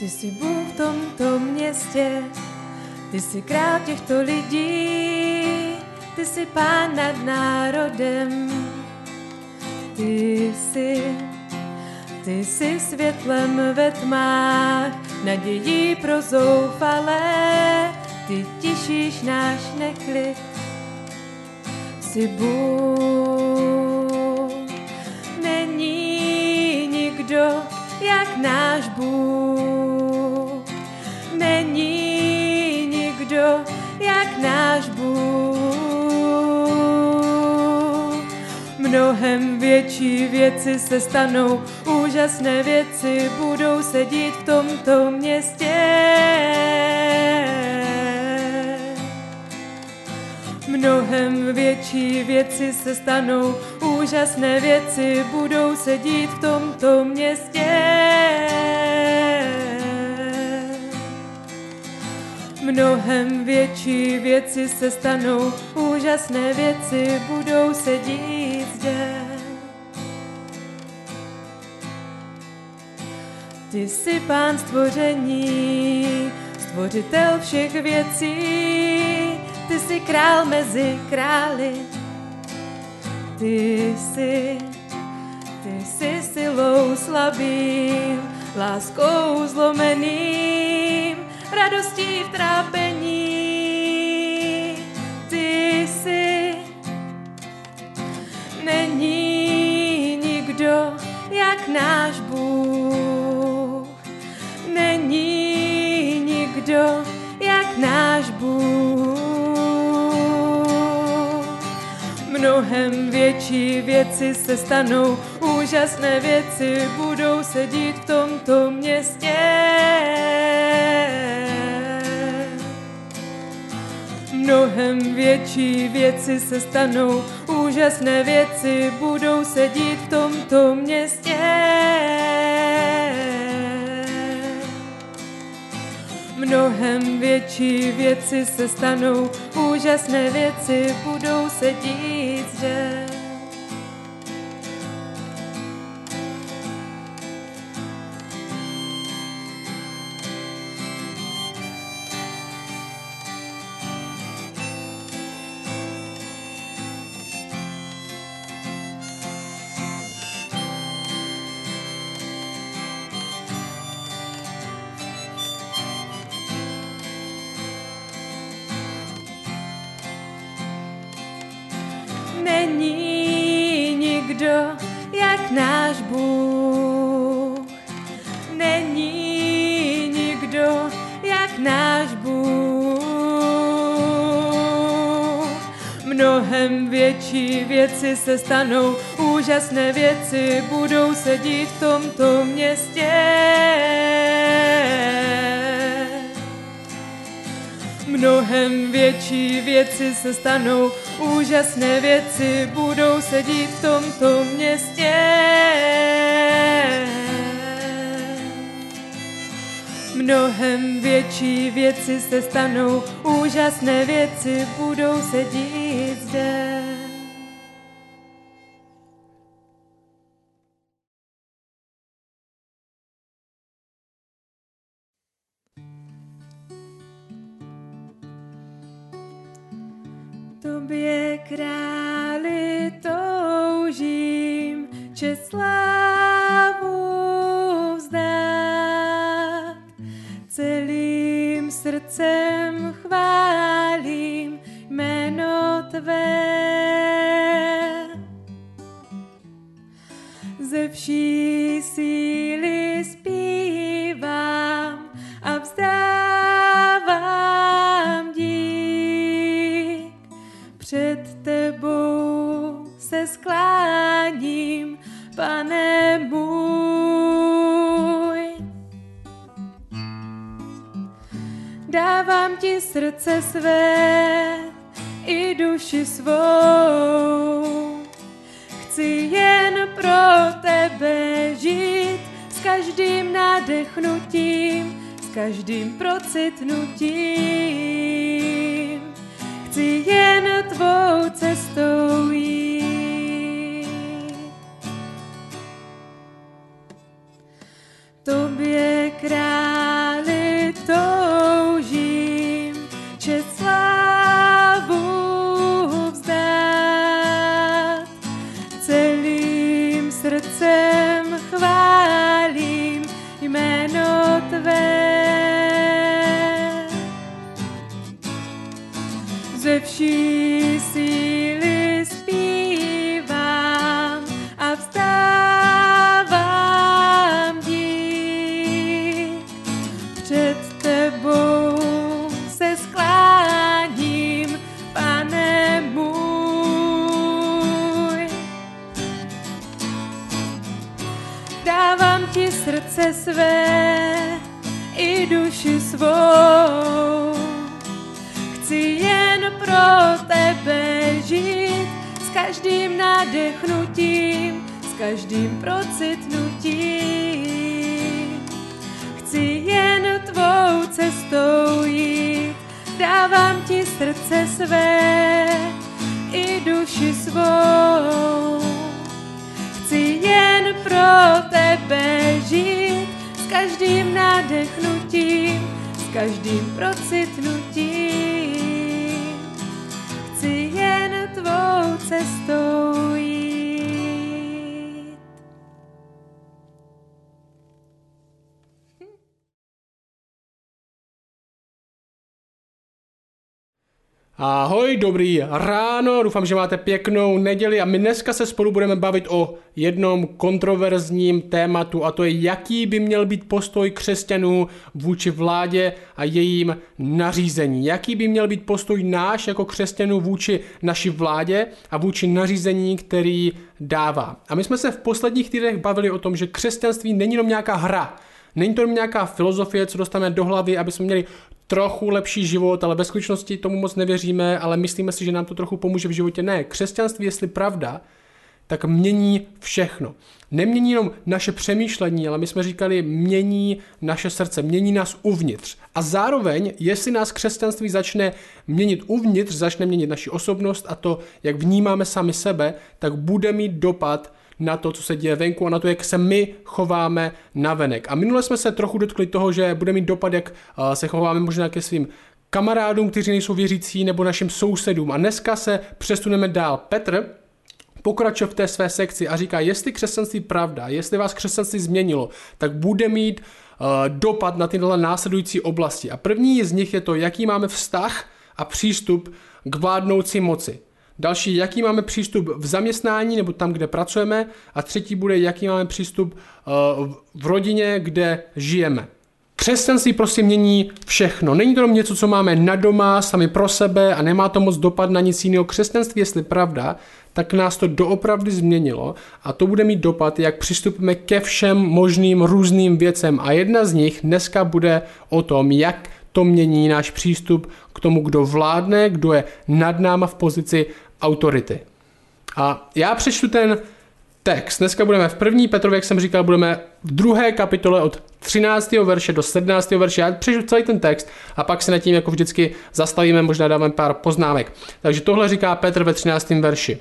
Ty jsi Bůh v tomto městě, ty jsi král těchto lidí, ty jsi pán nad národem. Ty jsi světlem ve tmách, nadějí pro zoufalé, ty tišíš náš neklid. Jsi Bůh, není nikdo jak náš Bůh, není nikdo jak náš Bůh. Mnohem větší věci se stanou, úžasné věci budou sedět v tomto městě. Mnohem větší věci se stanou, úžasné věci budou sedět v tomto městě. Mnohem větší věci se stanou, úžasné věci budou sedět zde. Ty jsi pán stvoření, stvořitel všech věcí. Ty jsi král mezi králi, ty jsi silou slabým, láskou zlomeným, radostí v trápení. Ty jsi, není nikdo jak náš Bůh, není nikdo jak náš Bůh. Mnohem větší věci se stanou, úžasné věci budou sedět v tomto městě. Mnohem větší věci se stanou, úžasné věci budou sedět v tomto městě. Mnohem větší věci se stanou, úžasné věci budou se dít zde. Není nikdo jak náš Bůh, není nikdo jak náš Bůh. Mnohem větší věci se stanou, úžasné věci budou sedět v tomto městě. Mnohem větší věci se stanou, úžasné věci budou sedět v tomto městě. Mnohem větší věci se stanou, úžasné věci budou sedět zde. Tobě, králi, toužím, čest slávu vzdát. Celým srdcem chválím jméno tvé. Ze vší síly zpívám a vzdávám před tebou se skláním, Pane můj. Dávám ti srdce své i duši svou. Chci jen pro tebe žít s každým nádechnutím, s každým procitnutím. Chci jen tvou cestou jít. Tobě krát. ze vší síly zpívám a vstávám dík. Před tebou se skláním, Pane můj. Dávám ti srdce své i duši svou. Chci jen pro tebe žít, s každým nadechnutím, s každým procitnutím. Chci jen tvou cestou jít, dávám ti srdce své i duši svou. Chci jen pro tebe žít, s každým nadechnutím, s každým procitnutím. Chci jen tvou cestou jít. Ahoj, dobrý ráno, doufám, že máte pěknou neděli a my dneska se spolu budeme bavit o jednom kontroverzním tématu a to je, jaký by měl být postoj křesťanů vůči vládě a jejím nařízení. Jaký by měl být postoj náš jako křesťanů vůči naší vládě a vůči nařízení, který dává. A my jsme se v posledních týdnech bavili o tom, že křesťanství není jenom nějaká hra, není to jenom nějaká filozofie, co dostaneme do hlavy, aby jsme měli trochu lepší život, ale ve skutečnosti tomu moc nevěříme, ale myslíme si, že nám to trochu pomůže v životě. Ne, křesťanství, jestli pravda, tak mění všechno. Nemění jenom naše přemýšlení, ale my jsme říkali, mění naše srdce, mění nás uvnitř. A zároveň, jestli nás křesťanství začne měnit uvnitř, začne měnit naši osobnost a to, jak vnímáme sami sebe, tak bude mít dopad na to, co se děje venku a na to, jak se my chováme navenek. A minule jsme se trochu dotkli toho, že bude mít dopad, jak se chováme možná ke svým kamarádům, kteří nejsou věřící, nebo našim sousedům. A dneska se přesuneme dál. Petr pokračuje v té své sekci a říká, jestli křesťanství pravda, jestli vás křesťanství změnilo, tak bude mít dopad na tyhle následující oblasti. A první z nich je to, jaký máme vztah a přístup k vládnoucí moci. Další, jaký máme přístup v zaměstnání nebo tam, kde pracujeme. A třetí bude, jaký máme přístup v rodině, kde žijeme. Křesťanství prostě mění všechno. Není to jenom něco, co máme na doma, sami pro sebe a nemá to moc dopad na nic jiného. Křesťanství, jestli pravda, tak nás to doopravdy změnilo a to bude mít dopad, jak přistupujeme ke všem možným různým věcem. A jedna z nich dneska bude o tom, jak to mění náš přístup k tomu, kdo vládne, kdo je nad náma v pozici autority. A já přečtu ten text. Dneska budeme v 1. Petrově, jak jsem říkal, budeme v 2. kapitole od 13. verše do 17. verše. Já přečtu celý ten text a pak se nad tím jako vždycky zastavíme, možná dáme pár poznámek. Takže tohle říká Petr ve 13. verši.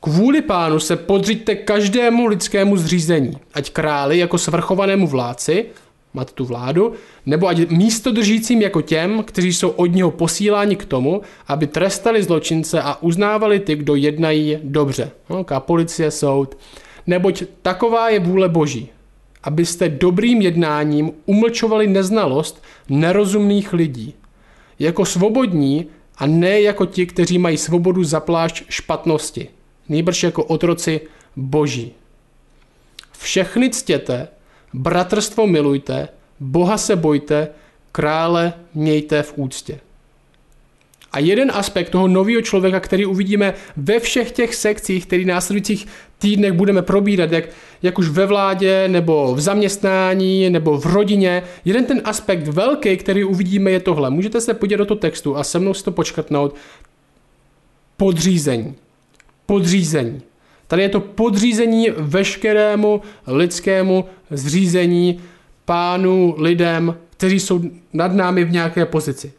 Kvůli Pánu se podřiďte každému lidskému zřízení, ať králi jako svrchovanému vládci, máte tu vládu, nebo ať místodržícím jako těm, kteří jsou od něho posíláni k tomu, aby trestali zločince a uznávali ty, kdo jednají dobře. Jaká policie, soud. Neboť taková je vůle Boží, abyste dobrým jednáním umlčovali neznalost nerozumných lidí. Jako svobodní a ne jako ti, kteří mají svobodu za plášť špatnosti. Nýbrž jako otroci Boží. Všechny ctěte, bratrstvo milujte, Boha se bojte, krále mějte v úctě. A jeden aspekt toho nového člověka, který uvidíme ve všech těch sekcích, který následujících týdnech budeme probírat, jak už ve vládě, nebo v zaměstnání, nebo v rodině, jeden ten aspekt velký, který uvidíme, je tohle. Můžete se podívat do toho textu a se mnou si to počkrtnout. Podřízení. Podřízení. Tady je to podřízení veškerému lidskému zřízení Pánu, lidem, kteří jsou nad námi v nějaké pozici.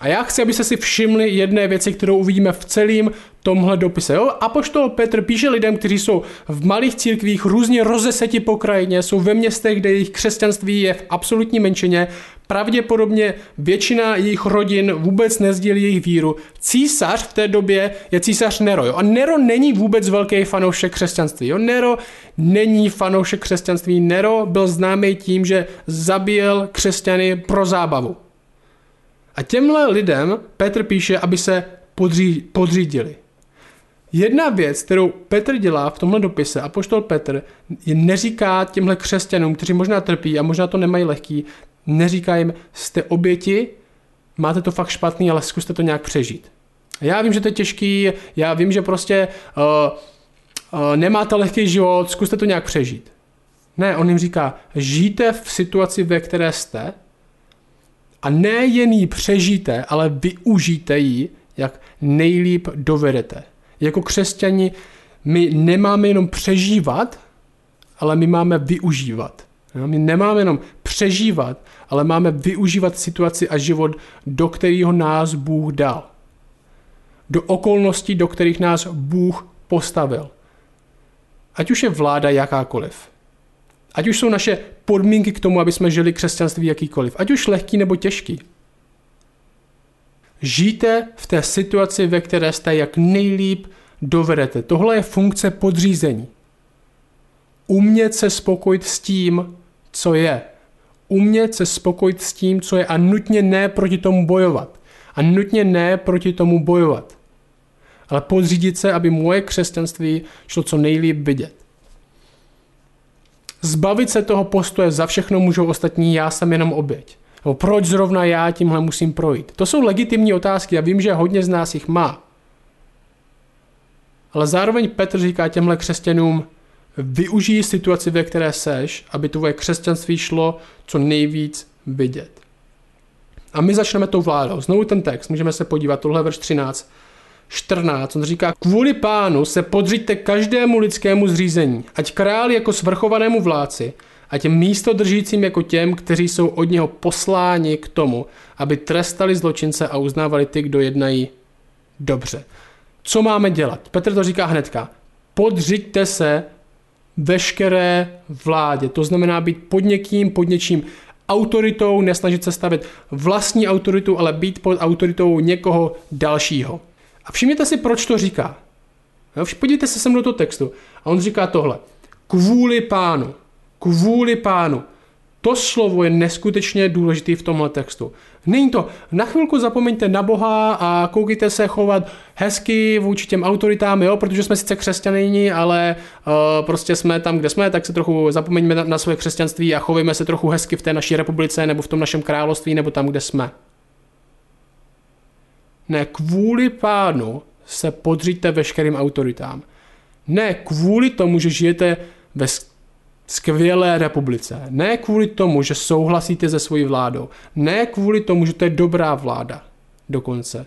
A já chci, abyste si všimli jedné věci, kterou uvidíme v celém tomhle dopise. Apoštol Petr píše lidem, kteří jsou v malých církvích, různě rozeseti po krajině, jsou ve městech, kde jejich křesťanství je v absolutní menšině, pravděpodobně většina jejich rodin vůbec nesdílí jejich víru. Císař v té době je císař Nero. A Nero není vůbec velký fanoušek křesťanství. Nero není fanoušek křesťanství. Nero byl známý tím, že zabíjel křesťany pro zábavu. A těmhle lidem Petr píše, aby se podřídili. Jedna věc, kterou Petr dělá v tomhle dopise, apoštol Petr, je neříká těmhle křesťanům, kteří možná trpí a možná to nemají lehký, neříká jim, jste oběti, máte to fakt špatný, ale zkuste to nějak přežít. Já vím, že to je těžký, já vím, že prostě nemáte lehký život, zkuste to nějak přežít. Ne, on jim říká, žijte v situaci, ve které jste, a nejen ji přežijte, ale využijte ji, jak nejlíp dovedete. Jako křesťani my nemáme jenom přežívat, ale my máme využívat. My nemáme jenom přežívat, ale máme využívat situaci a život, do kterého nás Bůh dal. Do okolností, do kterých nás Bůh postavil. Ať už je vláda jakákoliv. Ať už jsou naše podmínky k tomu, aby jsme žili křesťanství jakýkoliv. Ať už lehký nebo těžký. Žijte v té situaci, ve které jste, jak nejlíp dovedete. Tohle je funkce podřízení. Umět se spokojit s tím, co je. Umět se spokojit s tím, co je a nutně ne proti tomu bojovat. A nutně ne proti tomu bojovat. Ale podřídit se, aby moje křesťanství šlo co nejlíp vidět. Zbavit se toho postoje, za všechno můžou ostatní, já jsem jenom oběť. Nebo proč zrovna já tímhle musím projít? To jsou legitimní otázky a vím, že hodně z nás jich má. Ale zároveň Petr říká těmhle křesťanům, využij situaci, ve které seš, aby tvoje křesťanství šlo co nejvíc vidět. A my začneme tou vládou. Znovu ten text, můžeme se podívat, tohle verš 13, 14, on říká, kvůli Pánu se podřiďte každému lidskému zřízení, ať král jako svrchovanému vládci, a těm místodržícím jako těm, kteří jsou od něho posláni k tomu, aby trestali zločince a uznávali ty, kdo jednají dobře. Co máme dělat? Petr to říká hnedka. Podřiďte se veškeré vládě. To znamená být pod něčím autoritou, nesnažit se stavět vlastní autoritu, ale být pod autoritou někoho dalšího. A všimněte si, proč to říká. Podívejte se sem do toho textu. A on říká tohle. Kvůli Pánu. Kvůli Pánu. To slovo je neskutečně důležité v tomhle textu. Není to, na chvilku zapomeňte na Boha a koukejte se chovat hezky vůči těm autoritám, jo, protože jsme sice křesťaní, ale prostě jsme tam, kde jsme, tak se trochu zapomeňme na své křesťanství a chovejme se trochu hezky v té naší republice nebo v tom našem království nebo tam, kde jsme. Ne, kvůli Pánu se podříďte veškerým autoritám. Ne, kvůli tomu, že žijete ve skvělé republice. Ne kvůli tomu, že souhlasíte se svojí vládou. Ne kvůli tomu, že to je dobrá vláda. Dokonce.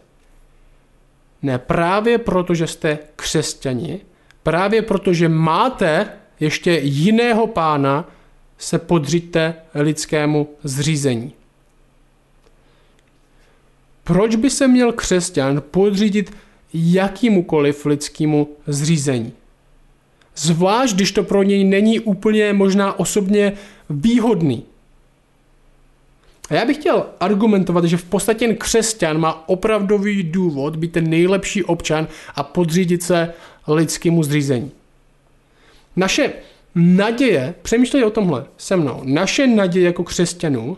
Ne, právě proto, že jste křesťani, právě proto, že máte ještě jiného Pána, se podříďte lidskému zřízení. Proč by se měl křesťan podřídit jakýmukoliv lidskému zřízení? Zvlášť, když to pro něj není úplně možná osobně výhodný. A já bych chtěl argumentovat, že v podstatě jen křesťan má opravdový důvod být ten nejlepší občan a podřídit se lidskému zřízení. Naše naděje, přemýšlej o tomhle se mnou, naše naděje jako křesťanů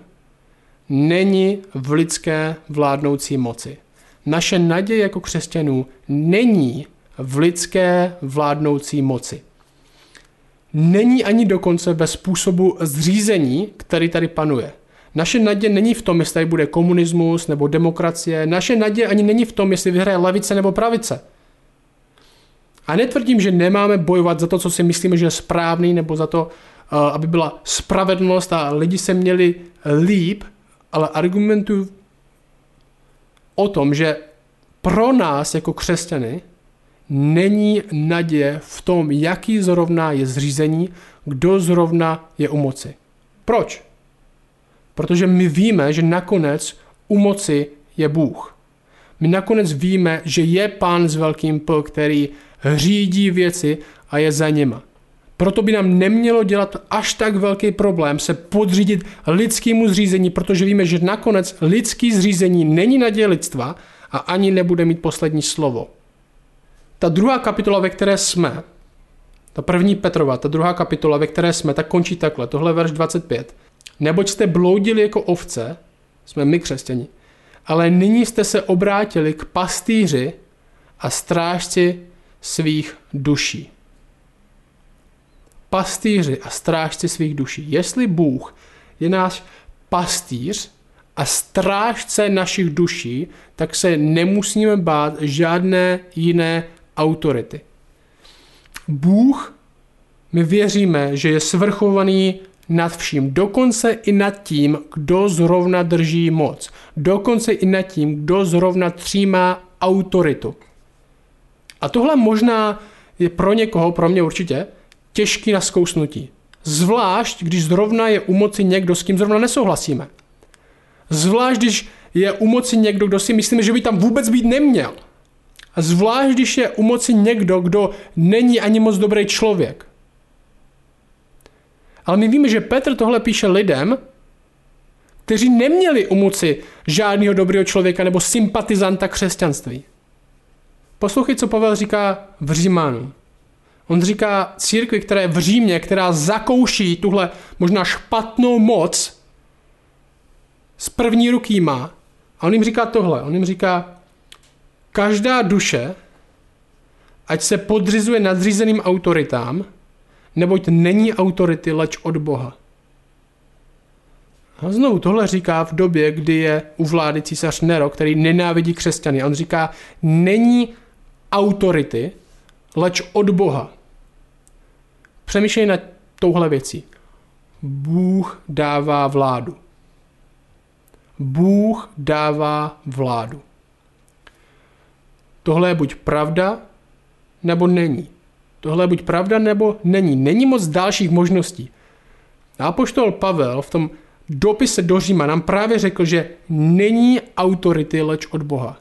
není v lidské vládnoucí moci. Naše naděje jako křesťanů není v lidské vládnoucí moci. Není ani dokonce ve způsobu zřízení, který tady panuje. Naše naděje není v tom, jestli tady bude komunismus nebo demokracie. Naše naděje ani není v tom, jestli vyhraje levice nebo pravice. A netvrdím, že nemáme bojovat za to, co si myslíme, že je správný, nebo za to, aby byla spravedlnost a lidi se měli líp, ale argumentuju o tom, že pro nás jako křesťany není naděje v tom, jaký zrovna je zřízení, kdo zrovna je u moci. Proč? Protože my víme, že nakonec u moci je Bůh. My nakonec víme, že je Pán s velkým P, který řídí věci a je za nima. Proto by nám nemělo dělat až tak velký problém se podřídit lidskému zřízení, protože víme, že nakonec lidský zřízení není naděje lidstva a ani nebude mít poslední slovo. Ta druhá kapitola, ve které jsme, ta první Petrova, ta druhá kapitola, ve které jsme, tak končí takhle, tohle verš 25. Neboť jste bloudili jako ovce, jsme my křesťani, ale nyní jste se obrátili k pastýři a strážci svých duší. Pastýři a strážci svých duší. Jestli Bůh je náš pastýř a strážce našich duší, tak se nemusíme bát žádné jiné autority. Bůh, my věříme, že je svrchovaný nad vším, dokonce i nad tím, kdo zrovna drží moc. Dokonce i nad tím, kdo zrovna třímá autoritu. A tohle možná je pro někoho, pro mě určitě, těžký na zkousnutí. Zvlášť, když zrovna je u moci někdo, s kým zrovna nesouhlasíme. Zvlášť, když je u moci někdo, kdo si myslíme, že by tam vůbec být neměl. A zvlášť, když je u moci někdo, kdo není ani moc dobrý člověk. Ale my víme, že Petr tohle píše lidem, kteří neměli u moci žádného dobrého člověka nebo sympatizanta křesťanství. Poslouchej, co Pavel říká v Římanům. On říká církvi, která je v Římě, která zakouší tuhle možná špatnou moc, z první ruky má. A on jim říká tohle. On jim říká, každá duše, ať se podřizuje nadřízeným autoritám, neboť není autority, leč od Boha. A znovu tohle říká v době, kdy je u vlády císař Nero, který nenávidí křesťany. On říká, není autority, leč od Boha. Přemýšlej nad touhle věcí. Bůh dává vládu. Bůh dává vládu. Tohle je buď pravda, nebo není. Tohle je buď pravda, nebo není. Není moc dalších možností. Apoštol Pavel v tom dopise do Říma nám právě řekl, že není autority leč od Boha.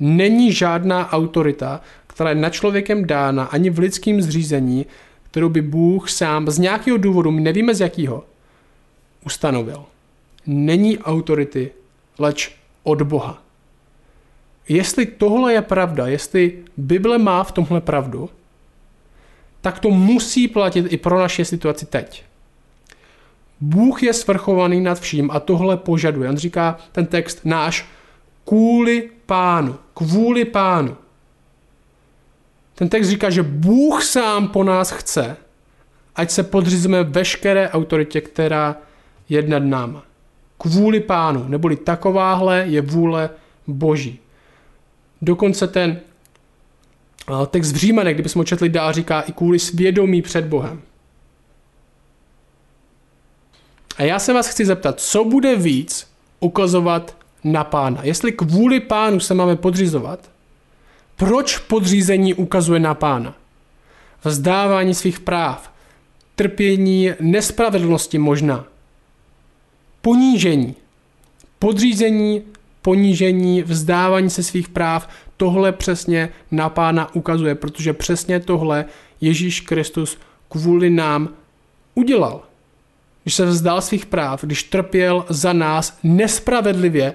Není žádná autorita, která je nad člověkem dána ani v lidském zřízení, kterou by Bůh sám z nějakého důvodu, my nevíme z jakého, ustanovil. Není autority leč od Boha. Jestli tohle je pravda, jestli Bible má v tomhle pravdu, tak to musí platit i pro naše situaci teď. Bůh je svrchovaný nad vším a tohle požaduje. On říká ten text náš kvůli pánu. Ten text říká, že Bůh sám po nás chce, ať se podřízme veškeré autoritě, která je nad náma. Kvůli pánu, neboli takováhle je vůle Boží. Dokonce ten text v Římanech, kdybychom ho četli dál, říká i kvůli svědomí před Bohem. A já se vás chci zeptat, co bude víc ukazovat na pána? Jestli kvůli pánu se máme podřizovat, proč podřízení ukazuje na pána? Vzdávání svých práv, trpění, nespravedlnosti možná, ponížení, podřízení, ponížení, vzdávání se svých práv, tohle přesně na pána ukazuje, protože přesně tohle Ježíš Kristus kvůli nám udělal. Když se vzdal svých práv, když trpěl za nás nespravedlivě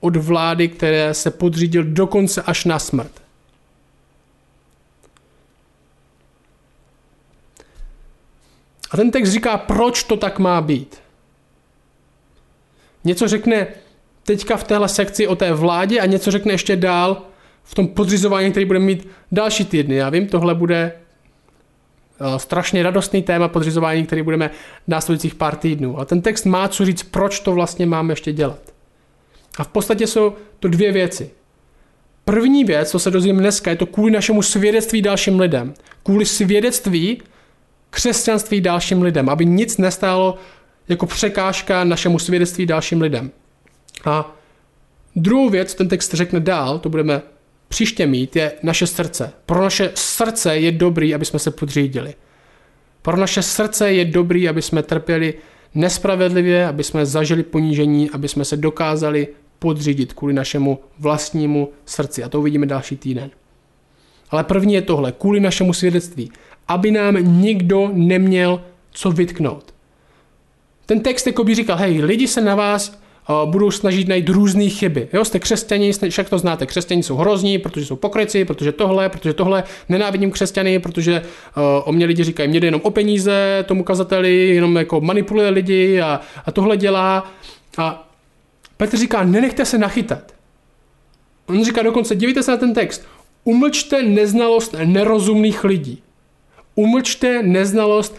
od vlády, které se podřídil dokonce až na smrt. A ten text říká, proč to tak má být. Něco řekne teďka v téhle sekci o té vládě a něco řekne ještě dál v tom podřizování, který budeme mít další týdny. Já vím, tohle bude strašně radostný téma podřizování, který budeme následujících pár týdnů. Ale ten text má co říct, proč to vlastně máme ještě dělat. A v podstatě jsou to dvě věci. První věc, co se dozvíme dneska, je to kvůli našemu svědectví dalším lidem. Kvůli svědectví křesťanství dalším lidem, aby nic nestálo jako překážka našemu svědectví dalším lidem. A druhou věc, ten text řekne dál, to budeme příště mít, je naše srdce. Pro naše srdce je dobrý, aby jsme se podřídili. Pro naše srdce je dobrý, aby jsme trpěli nespravedlivě, aby jsme zažili ponížení, aby jsme se dokázali podřídit kvůli našemu vlastnímu srdci. A to uvidíme další týden. Ale první je tohle, kvůli našemu svědectví, aby nám nikdo neměl co vytknout. Ten text jako by říkal, hej, lidi se na vás budou snažit najít různé chyby. Jo, jste křesťani, však to znáte, křesťani jsou hrozní, protože jsou pokryci, protože tohle, nenávidím křesťany, protože o mě lidi říkají, mě jde jenom o peníze, tomu kazateli, jenom jako manipuluje lidi a tohle dělá. A Petr říká, nenechte se nachytat. On říká dokonce, dívejte se na ten text, umlčte neznalost nerozumných lidí. Umlčte neznalost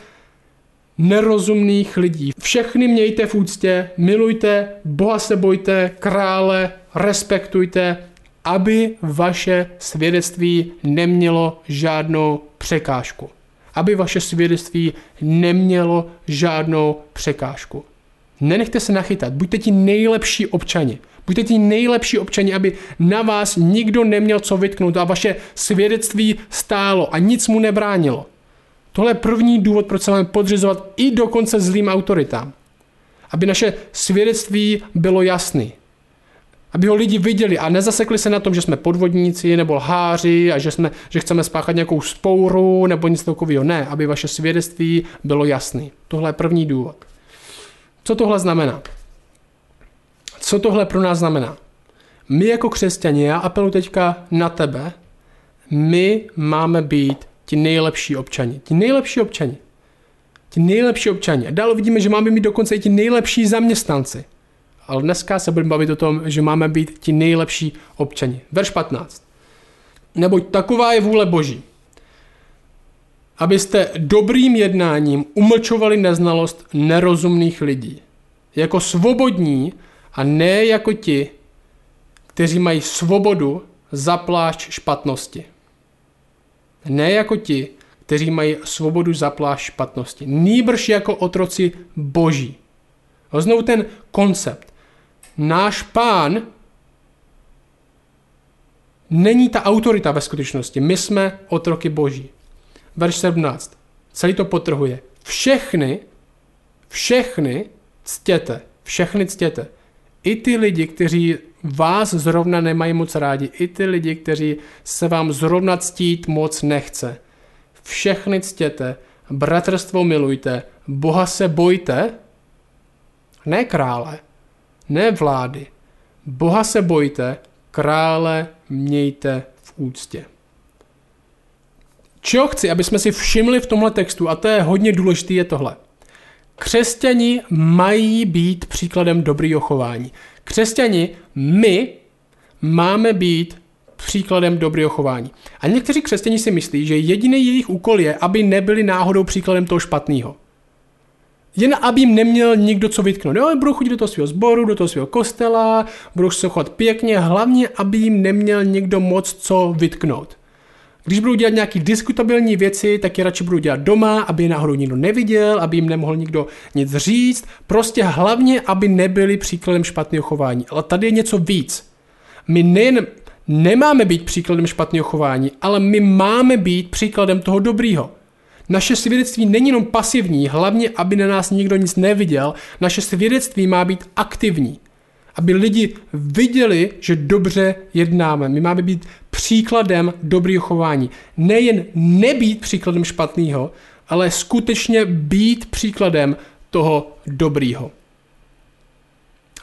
nerozumných lidí. Všechny mějte v úctě, milujte, Boha se bojte, krále respektujte, aby vaše svědectví nemělo žádnou překážku. Aby vaše svědectví nemělo žádnou překážku. Nenechte se nachytat, buďte ti nejlepší občani. Buďte ti nejlepší občani, aby na vás nikdo neměl co vytknout a vaše svědectví stálo a nic mu nebránilo. Tohle je první důvod, proč se máme podřizovat i dokonce zlým autoritám. Aby naše svědectví bylo jasný. Aby ho lidi viděli a nezasekli se na tom, že jsme podvodníci nebo lháři a že chceme spáchat nějakou spouru nebo nic takového. Ne, aby vaše svědectví bylo jasný. Tohle je první důvod. Co tohle znamená? Co tohle pro nás znamená? My jako křesťané, já apeluji teďka na tebe, my máme být ti nejlepší občani. Ti nejlepší občani. Ti nejlepší občani. A dál vidíme, že máme mít dokonce i ti nejlepší zaměstnanci. Ale dneska se budeme bavit o tom, že máme být ti nejlepší občani. Verš 15. Neboť taková je vůle Boží, abyste dobrým jednáním umlčovali neznalost nerozumných lidí. Jako svobodní a ne jako ti, kteří mají svobodu za plášť špatnosti. Ne jako ti, kteří mají svobodu za plášť špatnosti. Nýbrž jako otroci Boží. A znovu ten koncept. Náš Pán není ta autorita ve skutečnosti. My jsme otroky Boží. Verš 17. Celý to podtrhuje. Všechny ctěte. Všechny ctěte. I ty lidi, kteří vás zrovna nemají moc rádi. I ty lidi, kteří se vám zrovna ctít moc nechce. Všechny ctěte. Bratrstvo milujte. Boha se bojte. Ne krále. Ne vlády. Boha se bojte. Krále mějte v úctě. Čeho chci, aby jsme si všimli v tomhle textu, a to je hodně důležité, je tohle. Křesťani mají být příkladem dobrého chování. Křesťani, my, máme být příkladem dobrého chování. A někteří křesťani si myslí, že jediný jejich úkol je, aby nebyli náhodou příkladem toho špatného. Jen aby jim neměl nikdo co vytknout. Jo, budou chodit do toho svého sboru, do toho svého kostela, budou se chovat pěkně, hlavně, aby jim neměl nikdo moc co vytknout. Když budou dělat nějaké diskutabilní věci, tak je radši budou dělat doma, aby je náhodou nikdo neviděl, aby jim nemohl nikdo nic říct. Prostě hlavně, aby nebyli příkladem špatného chování. Ale tady je něco víc. My nejen nemáme být příkladem špatného chování, ale my máme být příkladem toho dobrýho. Naše svědectví není jenom pasivní, hlavně, aby na nás nikdo nic neviděl. Naše svědectví má být aktivní. Aby lidi viděli, že dobře jednáme. My máme být příkladem dobrého chování. Nejen nebýt příkladem špatného, ale skutečně být příkladem toho dobrého.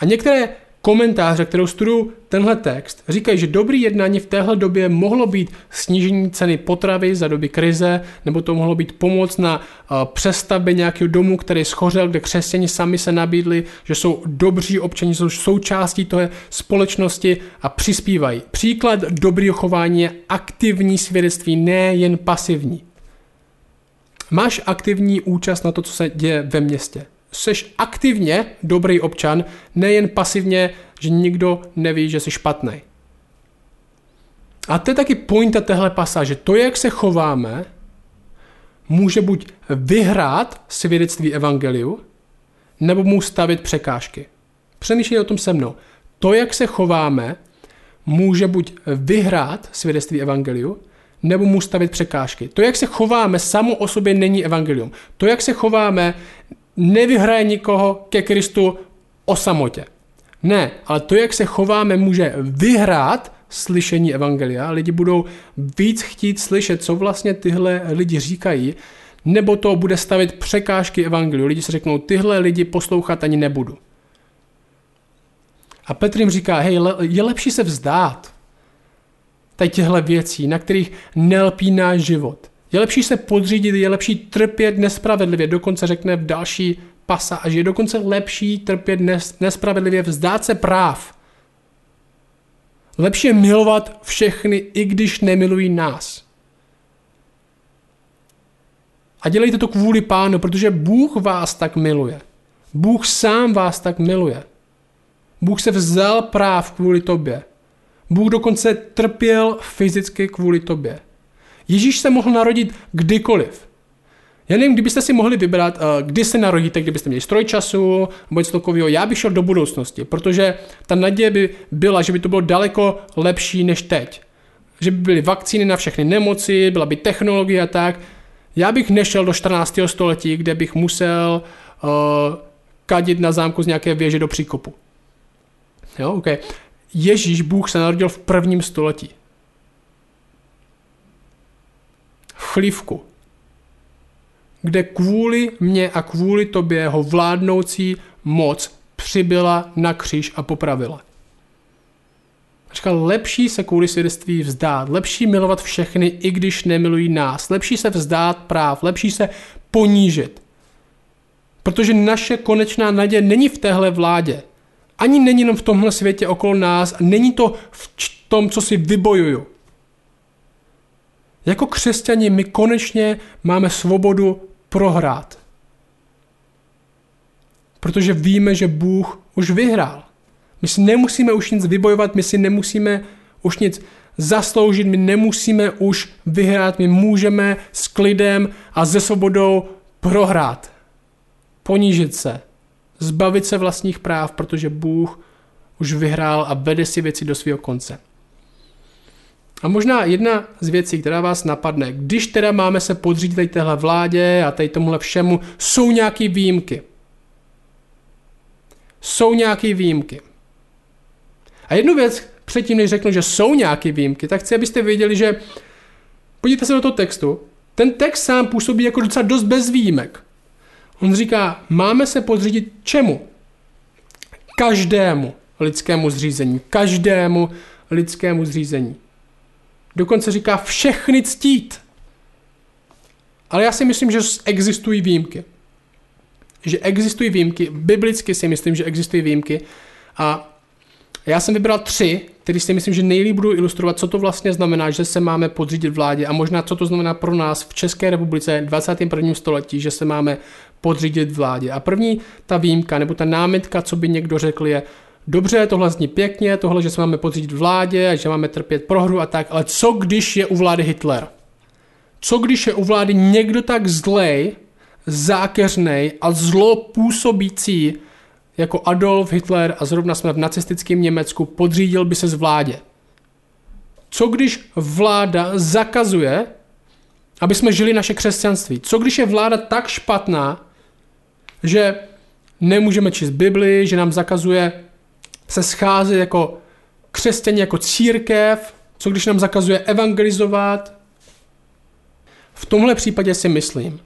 A některé komentáře, kterou studuju tenhle text, říkají, že dobrý jednání v téhle době mohlo být snížení ceny potravy za doby krize, nebo to mohlo být pomoc na přestavbě nějakého domu, který schořel, kde křesťani sami se nabídli, že jsou dobří občani, jsou součástí té společnosti a přispívají. Příklad dobrého chování je aktivní svědectví, ne jen pasivní. Máš aktivní účast na to, co se děje ve městě. Seš aktivně dobrý občan, nejen pasivně, že nikdo neví, že jsi špatný. A to je taky pointa téhle pasáže. To, jak se chováme, může buď vyhrát svědectví evangeliu, nebo mu stavit překážky. Přemýšlej o tom se mnou. To, jak se chováme, může buď vyhrát svědectví evangeliu, nebo mu stavit překážky. To, jak se chováme, samo o sobě není evangelium. To, jak se chováme, nevyhraje nikoho ke Kristu o samotě. Ne, ale to, jak se chováme, může vyhrát slyšení evangelia. Lidi budou víc chtít slyšet, co vlastně tyhle lidi říkají, nebo to bude stavit překážky evangeliu. Lidi si řeknou, tyhle lidi poslouchat ani nebudu. A Petr jim říká, hej, je lepší se vzdát těchto věcí, na kterých nelpí náš život. Je lepší se podřídit, je lepší trpět nespravedlivě, dokonce řekne v další pasáži, je dokonce lepší trpět nespravedlivě, vzdát se práv. Lepší je milovat všechny, i když nemilují nás. A dělejte to kvůli Pánu, protože Bůh vás tak miluje. Bůh sám vás tak miluje. Bůh se vzal práv kvůli tobě. Bůh dokonce trpěl fyzicky kvůli tobě. Ježíš se mohl narodit kdykoliv. Já nevím, kdybyste si mohli vybrat, kdy se narodíte, kdybyste měli stroj času nebo něco takového. Já bych šel do budoucnosti, protože ta naděje by byla, že by to bylo daleko lepší než teď. Že by byly vakcíny na všechny nemoci, byla by technologie a tak. Já bych nešel do 14. století, kde bych musel kadit na zámku z nějaké věže do příkopu. Jo, okay. Ježíš, Bůh se narodil v 1. století. V chlívku, kde kvůli mně a kvůli tobě ho vládnoucí moc přibyla na kříž a popravila. Říkal, lepší se kvůli svědectví vzdát, lepší milovat všechny, i když nemilují nás, lepší se vzdát práv, lepší se ponížit. Protože naše konečná naděje není v téhle vládě, ani není jenom v tomhle světě okolo nás, není to v tom, co si vybojuju. Jako křesťani my konečně máme svobodu prohrát. Protože víme, že Bůh už vyhrál. My si nemusíme už nic vybojovat, my si nemusíme už nic zasloužit, my nemusíme už vyhrát, my můžeme s klidem a se svobodou prohrát. Ponížit se, zbavit se vlastních práv, protože Bůh už vyhrál a vede si věci do svého konce. A možná jedna z věcí, která vás napadne, když teda máme se podřídit tady téhle vládě a tady tomuhle všemu, jsou nějaké výjimky. Jsou nějaké výjimky. A jednu věc předtím, než řeknu, že jsou nějaké výjimky, tak chci, abyste věděli, že podívejte se do toho textu. Ten text sám působí jako docela dost bez výjimek. On říká, máme se podřídit čemu? Každému lidskému zřízení. Každému lidskému zřízení. Dokonce říká všechny ctít. Ale já si myslím, že existují výjimky. Že existují výjimky. Biblicky si myslím, že existují výjimky. A já jsem vybral 3, které si myslím, že nejlíp budou ilustrovat, co to vlastně znamená, že se máme podřídit vládě a možná, co to znamená pro nás v České republice v 21. století, že se máme podřídit vládě. A první ta výjimka nebo ta námitka, co by někdo řekl, je dobře, tohle zní pěkně, tohle, že se máme podřídit vládě a že máme trpět prohru a tak, ale co když je u vlády Hitler? Co když je u vlády někdo tak zlej, zákeřnej a zlopůsobící jako Adolf Hitler a zrovna jsme v nacistickém Německu, podřídil by se z vládě? Co když vláda zakazuje, aby jsme žili naše křesťanství? Co když je vláda tak špatná, že nemůžeme číst Bibli, že nám zakazuje se scházet jako křesťané, jako církev, co když nám zakazuje evangelizovat? V tomhle případě si myslím,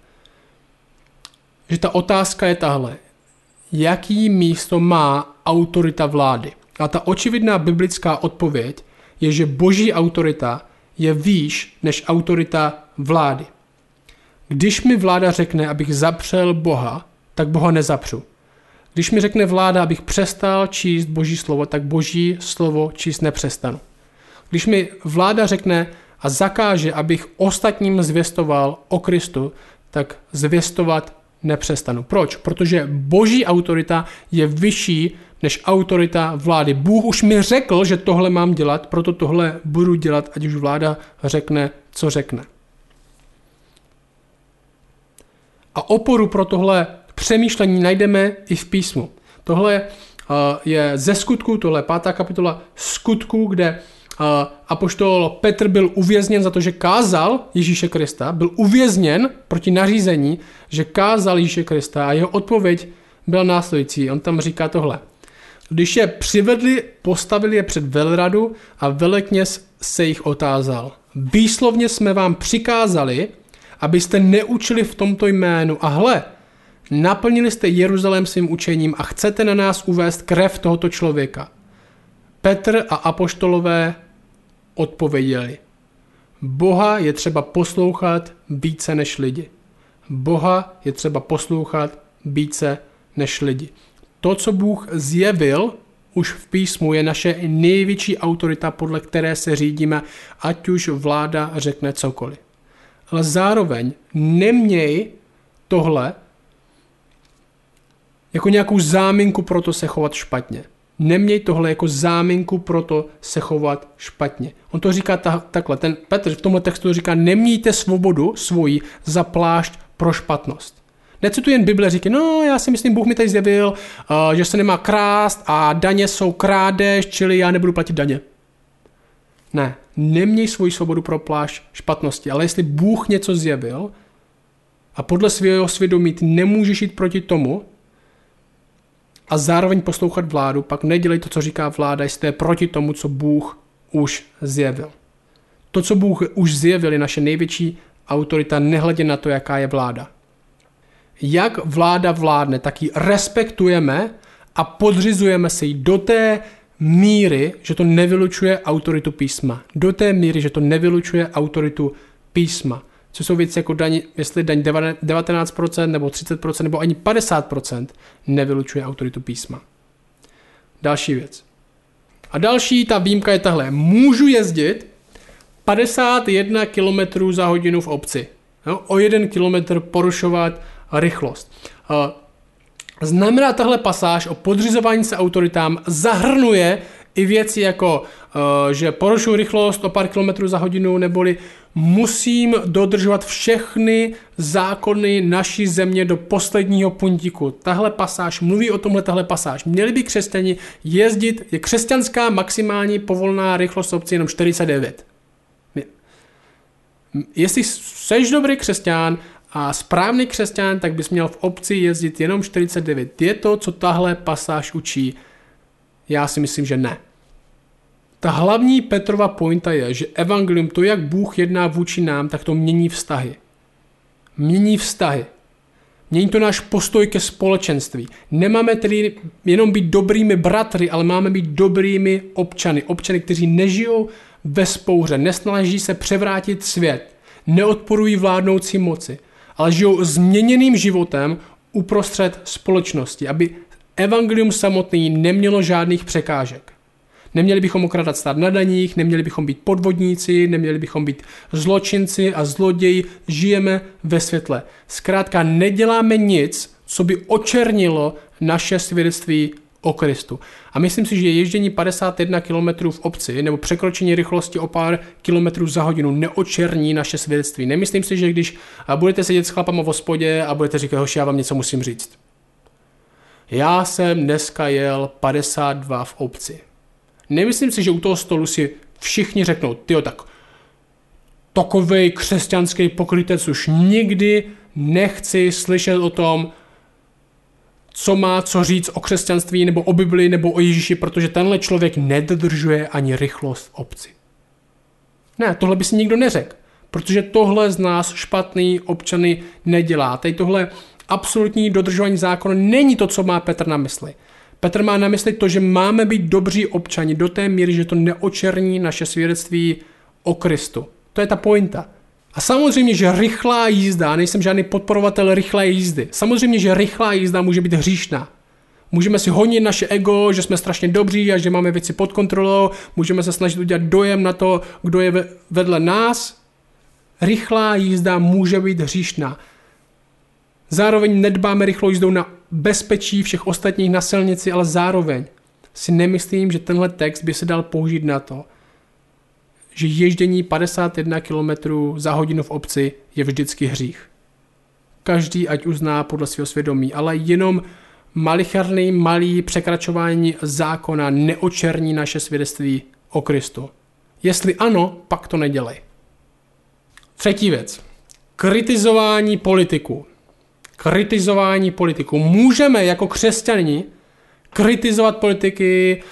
že ta otázka je tahle. Jaký místo má autorita vlády? A ta očividná biblická odpověď je, že boží autorita je výš než autorita vlády. Když mi vláda řekne, abych zapřel Boha, tak Boha nezapřu. Když mi řekne vláda, abych přestal číst boží slovo, tak boží slovo číst nepřestanu. Když mi vláda řekne a zakáže, abych ostatním zvěstoval o Kristu, tak zvěstovat nepřestanu. Proč? Protože boží autorita je vyšší než autorita vlády. Bůh už mi řekl, že tohle mám dělat, proto tohle budu dělat, ať už vláda řekne, co řekne. A oporu pro tohle přemýšlení najdeme i v písmu. Tohle je ze skutků, tohle je 5. kapitola skutků, kde apoštol Petr byl uvězněn za to, že kázal Ježíše Krista, byl uvězněn proti nařízení, že kázal Ježíše Krista a jeho odpověď byla následující. On tam říká tohle. Když je přivedli, postavili je před velradu a velekněz se jich otázal. Výslovně jsme vám přikázali, abyste neučili v tomto jménu a hle, naplnili jste Jeruzalém svým učením a chcete na nás uvést krev tohoto člověka. Petr a apoštolové odpověděli. Boha je třeba poslouchat více než lidi. Boha je třeba poslouchat více než lidi. To, co Bůh zjevil, už v písmu je naše největší autorita, podle které se řídíme, ať už vláda řekne cokoliv. Ale zároveň neměj tohle jako nějakou záminku pro to se chovat špatně. Neměj tohle jako záminku pro to se chovat špatně. On to říká takhle, ten Petr v tomhle textu říká, nemějte svobodu svoji za plášť pro špatnost. Necituji jen Bible, říká, no já si myslím, Bůh mi tady zjevil, že se nemá krást a daně jsou krádež, čili já nebudu platit daně. Ne, neměj svoji svobodu pro plášť špatnosti, ale jestli Bůh něco zjevil a podle svého svědomí ty nemůžeš jít proti tomu, a zároveň poslouchat vládu, pak nedělej to, co říká vláda, jestli je proti tomu, co Bůh už zjevil. To, co Bůh už zjevil, je naše největší autorita, nehledě na to, jaká je vláda. Jak vláda vládne, tak ji respektujeme a podřizujeme se jí do té míry, že to nevylučuje autoritu písma. Do té míry, že to nevylučuje autoritu písma. Co jsou věci jako daň, jestli daň 19% nebo 30% nebo ani 50% nevylučuje autoritu písma. Další věc. A další ta výjimka je tahle. Můžu jezdit 51 km za hodinu v obci. No, o 1 km porušovat rychlost. Znamená tahle pasáž o podřizování se autoritám zahrnuje i věci jako, že porušuji rychlost o pár kilometrů za hodinu, neboli musím dodržovat všechny zákony naší země do posledního puntíku. Tahle pasáž mluví o tomhle, tahle pasáž. Měli by křesťani jezdit, je křesťanská maximální povolená rychlost obcí jenom 49. Jestli seš dobrý křesťan a správný křesťan, tak bys měl v obci jezdit jenom 49. Je to, co tahle pasáž učí? Já si myslím, že ne. Ta hlavní Petrova pointa je, že evangelium, to jak Bůh jedná vůči nám, tak to mění vztahy. Mění vztahy. Mění to náš postoj ke společenství. Nemáme tedy jenom být dobrými bratry, ale máme být dobrými občany. Občany, kteří nežijou ve spouře, nesnaží se převrátit svět, neodporují vládnoucí moci, ale žijou změněným životem uprostřed společnosti, aby evangelium samotný nemělo žádných překážek. Neměli bychom okradat stát na daních, neměli bychom být podvodníci, neměli bychom být zločinci a zloději, žijeme ve světle. Zkrátka neděláme nic, co by očernilo naše svědectví o Kristu. A myslím si, že ježdění 51 km v obci nebo překročení rychlosti o pár kilometrů za hodinu neočerní naše svědectví. Nemyslím si, že když budete sedět s chlapama v hospodě a budete říkat, hoši, já vám něco musím říct. Já jsem dneska jel 52 v obci. Nemyslím si, že u toho stolu si všichni řeknou, tyjo, tak takovej křesťanský pokrytec už nikdy nechci slyšet o tom, co má co říct o křesťanství nebo o Biblii nebo o Ježíši, protože tenhle člověk nedodržuje ani rychlost v obci. Ne, tohle by si nikdo neřekl, protože tohle z nás špatný občany nedělá. Teď tohle absolutní dodržování zákona není to, co má Petr na mysli. Petr má na mysli to, že máme být dobří občani do té míry, že to neočerní naše svědectví o Kristu. To je ta pointa. A samozřejmě, že rychlá jízda, nejsem žádný podporovatel rychlé jízdy, samozřejmě, že rychlá jízda může být hříšná. Můžeme si honit naše ego, že jsme strašně dobří a že máme věci pod kontrolou, můžeme se snažit udělat dojem na to, kdo je vedle nás. Rychlá jízda může být hříšná. Zároveň nedbáme rychlou jízdou na bezpečí všech ostatních na silnici, ale zároveň si nemyslím, že tenhle text by se dal použít na to, že ježdění 51 km za hodinu v obci je vždycky hřích. Každý ať uzná podle svého svědomí, ale jenom malicherný, malý překračování zákona neočerní naše svědectví o Kristu. Jestli ano, pak to nedělej. Třetí věc. Kritizování politiků. Kritizování politiků. Můžeme jako křesťani kritizovat politiky,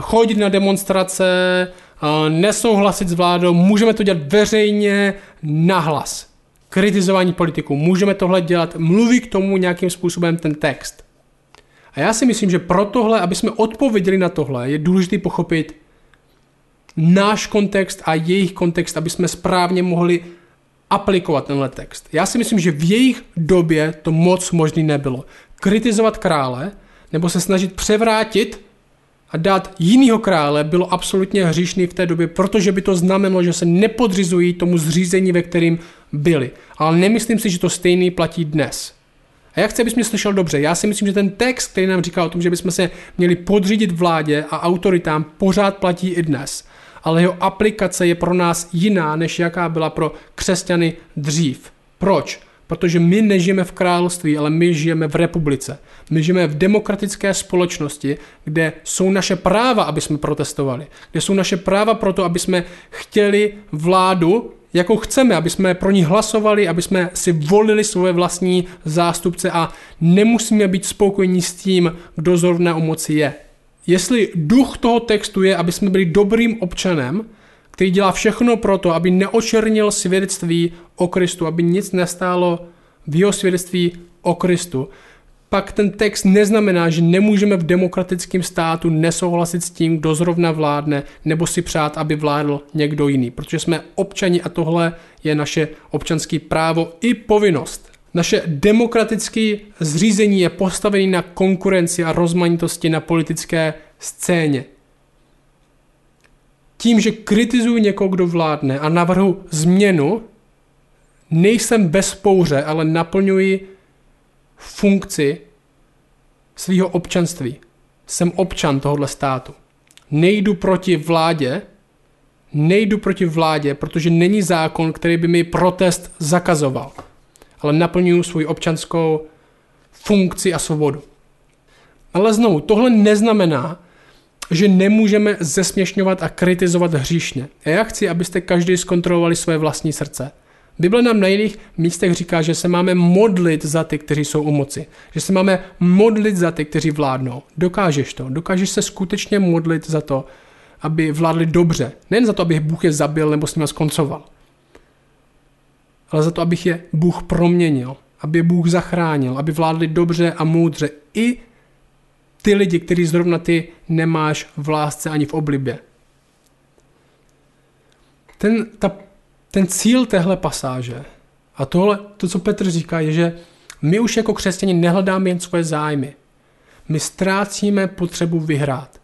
chodit na demonstrace, nesouhlasit s vládou, můžeme to dělat veřejně nahlas. Kritizování politiků. Můžeme tohle dělat, mluví k tomu nějakým způsobem ten text. A já si myslím, že pro tohle, aby jsme odpověděli na tohle, je důležité pochopit náš kontext a jejich kontext, aby jsme správně mohli aplikovat tenhle text. Já si myslím, že v jejich době to moc možný nebylo. Kritizovat krále nebo se snažit převrátit a dát jinýho krále bylo absolutně hříšný v té době, protože by to znamenalo, že se nepodřizují tomu zřízení, ve kterým byli. Ale nemyslím si, že to stejný platí dnes. A jak chci, abys mě slyšel dobře, já si myslím, že ten text, který nám říká o tom, že bychom se měli podřídit vládě a autoritám, pořád platí i dnes. Ale jeho aplikace je pro nás jiná, než jaká byla pro křesťany dřív. Proč? Protože my nežijeme v království, ale my žijeme v republice. My žijeme v demokratické společnosti, kde jsou naše práva, aby jsme protestovali. Kde jsou naše práva pro to, aby jsme chtěli vládu, jakou chceme, aby jsme pro ní hlasovali, aby jsme si volili svoje vlastní zástupce a nemusíme být spokojení s tím, kdo zrovna u moci je. Jestli duch toho textu je, aby jsme byli dobrým občanem, který dělá všechno proto, aby neočernil svědectví o Kristu, aby nic nestálo v jeho svědectví o Kristu, pak ten text neznamená, že nemůžeme v demokratickém státu nesouhlasit s tím, kdo zrovna vládne, nebo si přát, aby vládl někdo jiný. Protože jsme občani a tohle je naše občanské právo i povinnost. Naše demokratické zřízení je postavené na konkurenci a rozmanitosti na politické scéně. Tím, že kritizuji někoho, kdo vládne a navrhu změnu, nejsem bez pouře, ale naplňuji funkci svého občanství. Jsem občan tohoto státu. Nejdu proti vládě, protože není zákon, který by mi protest zakazoval. Ale naplňuji svou občanskou funkci a svobodu. Ale znovu, tohle neznamená, že nemůžeme zesměšňovat a kritizovat hříšně. A já chci, abyste každý zkontrolovali své vlastní srdce. Bible nám na jiných místech říká, že se máme modlit za ty, kteří jsou u moci. Že se máme modlit za ty, kteří vládnou. Dokážeš to. Dokážeš se skutečně modlit za to, aby vládli dobře. Nejen za to, aby Bůh je zabil nebo s nimi skoncoval. Ale za to, abych je Bůh proměnil. Aby je Bůh zachránil. Aby vládli dobře a moudře. I ty lidi, který zrovna ty nemáš v lásce ani v oblibě. Ten cíl téhle pasáže a to, co Petr říká, je, že my už jako křesťani nehledáme jen svoje zájmy. My ztrácíme potřebu vyhrát.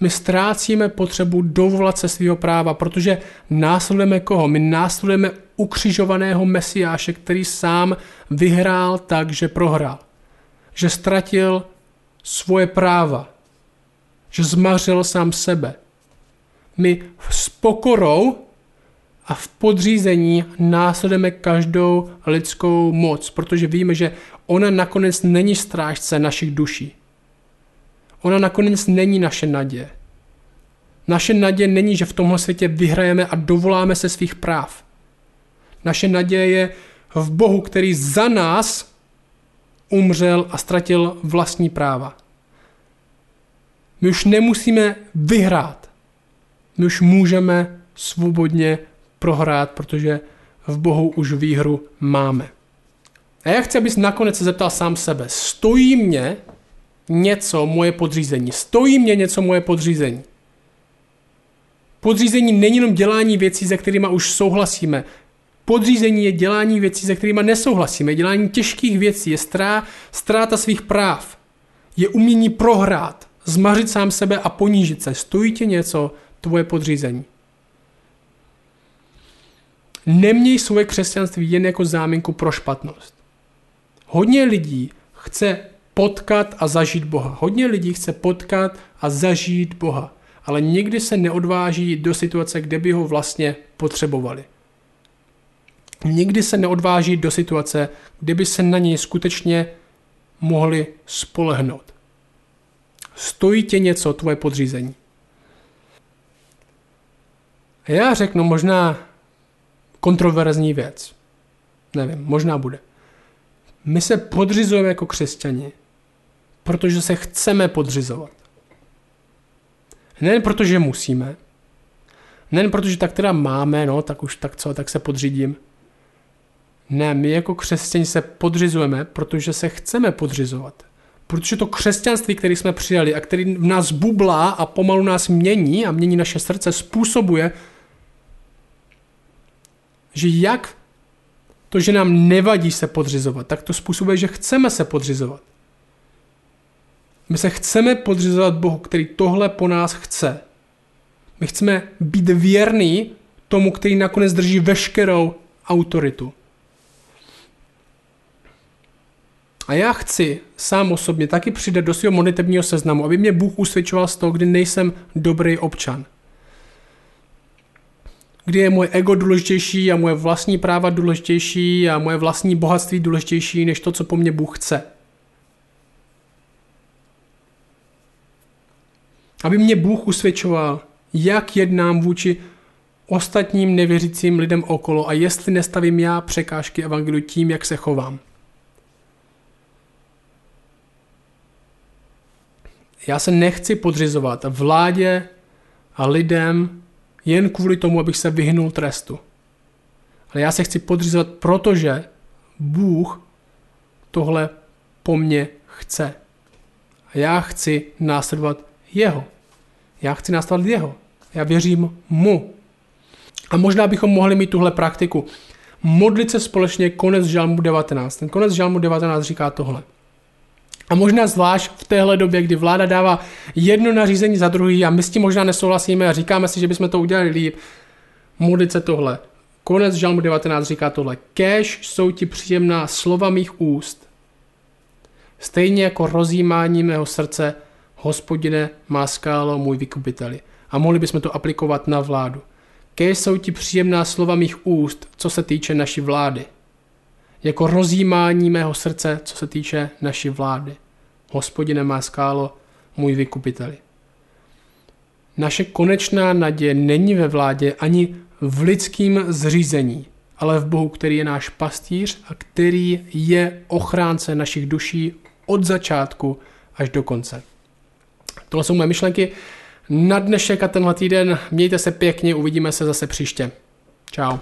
My ztrácíme potřebu dovolat se svého práva, protože následujeme koho? My následujeme ukřižovaného Mesiáše, který sám vyhrál tak, že prohrál. Že ztratil svoje práva. Že zmařil sám sebe. My s pokorou a v podřízení následujeme každou lidskou moc, protože víme, že ona nakonec není strážce našich duší. Ona nakonec není naše naděje. Naše naděje není, že v tomhle světě vyhrajeme a dovoláme se svých práv. Naše naděje je v Bohu, který za nás umřel a ztratil vlastní práva. My už nemusíme vyhrát. My už můžeme svobodně prohrát, protože v Bohu už výhru máme. A já chci, abys nakonec se zeptal sám sebe. Stojí mě něco moje podřízení. Podřízení není jenom dělání věcí, se kterými už souhlasíme. Podřízení je dělání věcí, se kterými nesouhlasíme. Dělání těžkých věcí, je ztráta svých práv. Je umění prohrát, zmařit sám sebe a ponížit se. Stojí tě něco tvoje podřízení. Neměj svoje křesťanství jen jako záminku pro špatnost. Hodně lidí chce potkat a zažít Boha. Ale nikdy se neodváží do situace, kde by ho vlastně potřebovali. Nikdy se neodváží do situace, kde by se na něj skutečně mohli spolehnout. Stojí tě něco tvoje podřízení. Já řeknu možná kontroverzní věc. Nevím, možná bude. My se podřizujeme jako křesťani, protože se chceme podřizovat. Nejen protože musíme. Nejen protože tak teda máme, tak se podřídím. Ne, my jako křesťani se podřizujeme, protože se chceme podřizovat. Protože to křesťanství, které jsme přijali a který v nás bublá a pomalu nás mění a mění naše srdce, způsobuje, že jak to, že nám nevadí se podřizovat, tak to způsobuje, že chceme se podřizovat. My se chceme podřizovat Bohu, který tohle po nás chce. My chceme být věrný tomu, který nakonec drží veškerou autoritu. A já chci sám osobně taky přidat do svého modlitebního seznamu, aby mě Bůh usvědčoval z toho, kdy nejsem dobrý občan. Kdy je moje ego důležitější a moje vlastní práva důležitější a moje vlastní bohatství důležitější než to, co po mně Bůh chce. Aby mě Bůh usvědčoval, jak jednám vůči ostatním nevěřícím lidem okolo a jestli nestavím já překážky evangeliu tím, jak se chovám. Já se nechci podřizovat vládě a lidem jen kvůli tomu, abych se vyhnul trestu. Ale já se chci podřizovat, protože Bůh tohle po mně chce. A já chci následovat jeho. Já chci následovat jeho. Já věřím mu. A možná bychom mohli mít tuhle praktiku. Modlit se společně konec žalmu 19. Ten konec žalmu 19 říká tohle. A možná zvlášť v téhle době, kdy vláda dává jedno nařízení za druhý a my s tím možná nesouhlasíme a říkáme si, že bychom to udělali líp, modlit se tohle. Konec žalmu 19 říká tohle. Kéž jsou ti příjemná slova mých úst, stejně jako rozjímání mého srdce, Hospodine, má skálo, můj vykupiteli. A mohli bychom to aplikovat na vládu. Kéž jsou ti příjemná slova mých úst, co se týče naší vlády. Jako rozjímání mého srdce, co se týče naší vlády. Hospodine, má skálo, můj vykupiteli. Naše konečná naděje není ve vládě ani v lidském zřízení, ale v Bohu, který je náš pastýř a který je ochránce našich duší od začátku až do konce. Tohle jsou moje myšlenky na dnešek a tenhle týden. Mějte se pěkně, uvidíme se zase příště. Čau.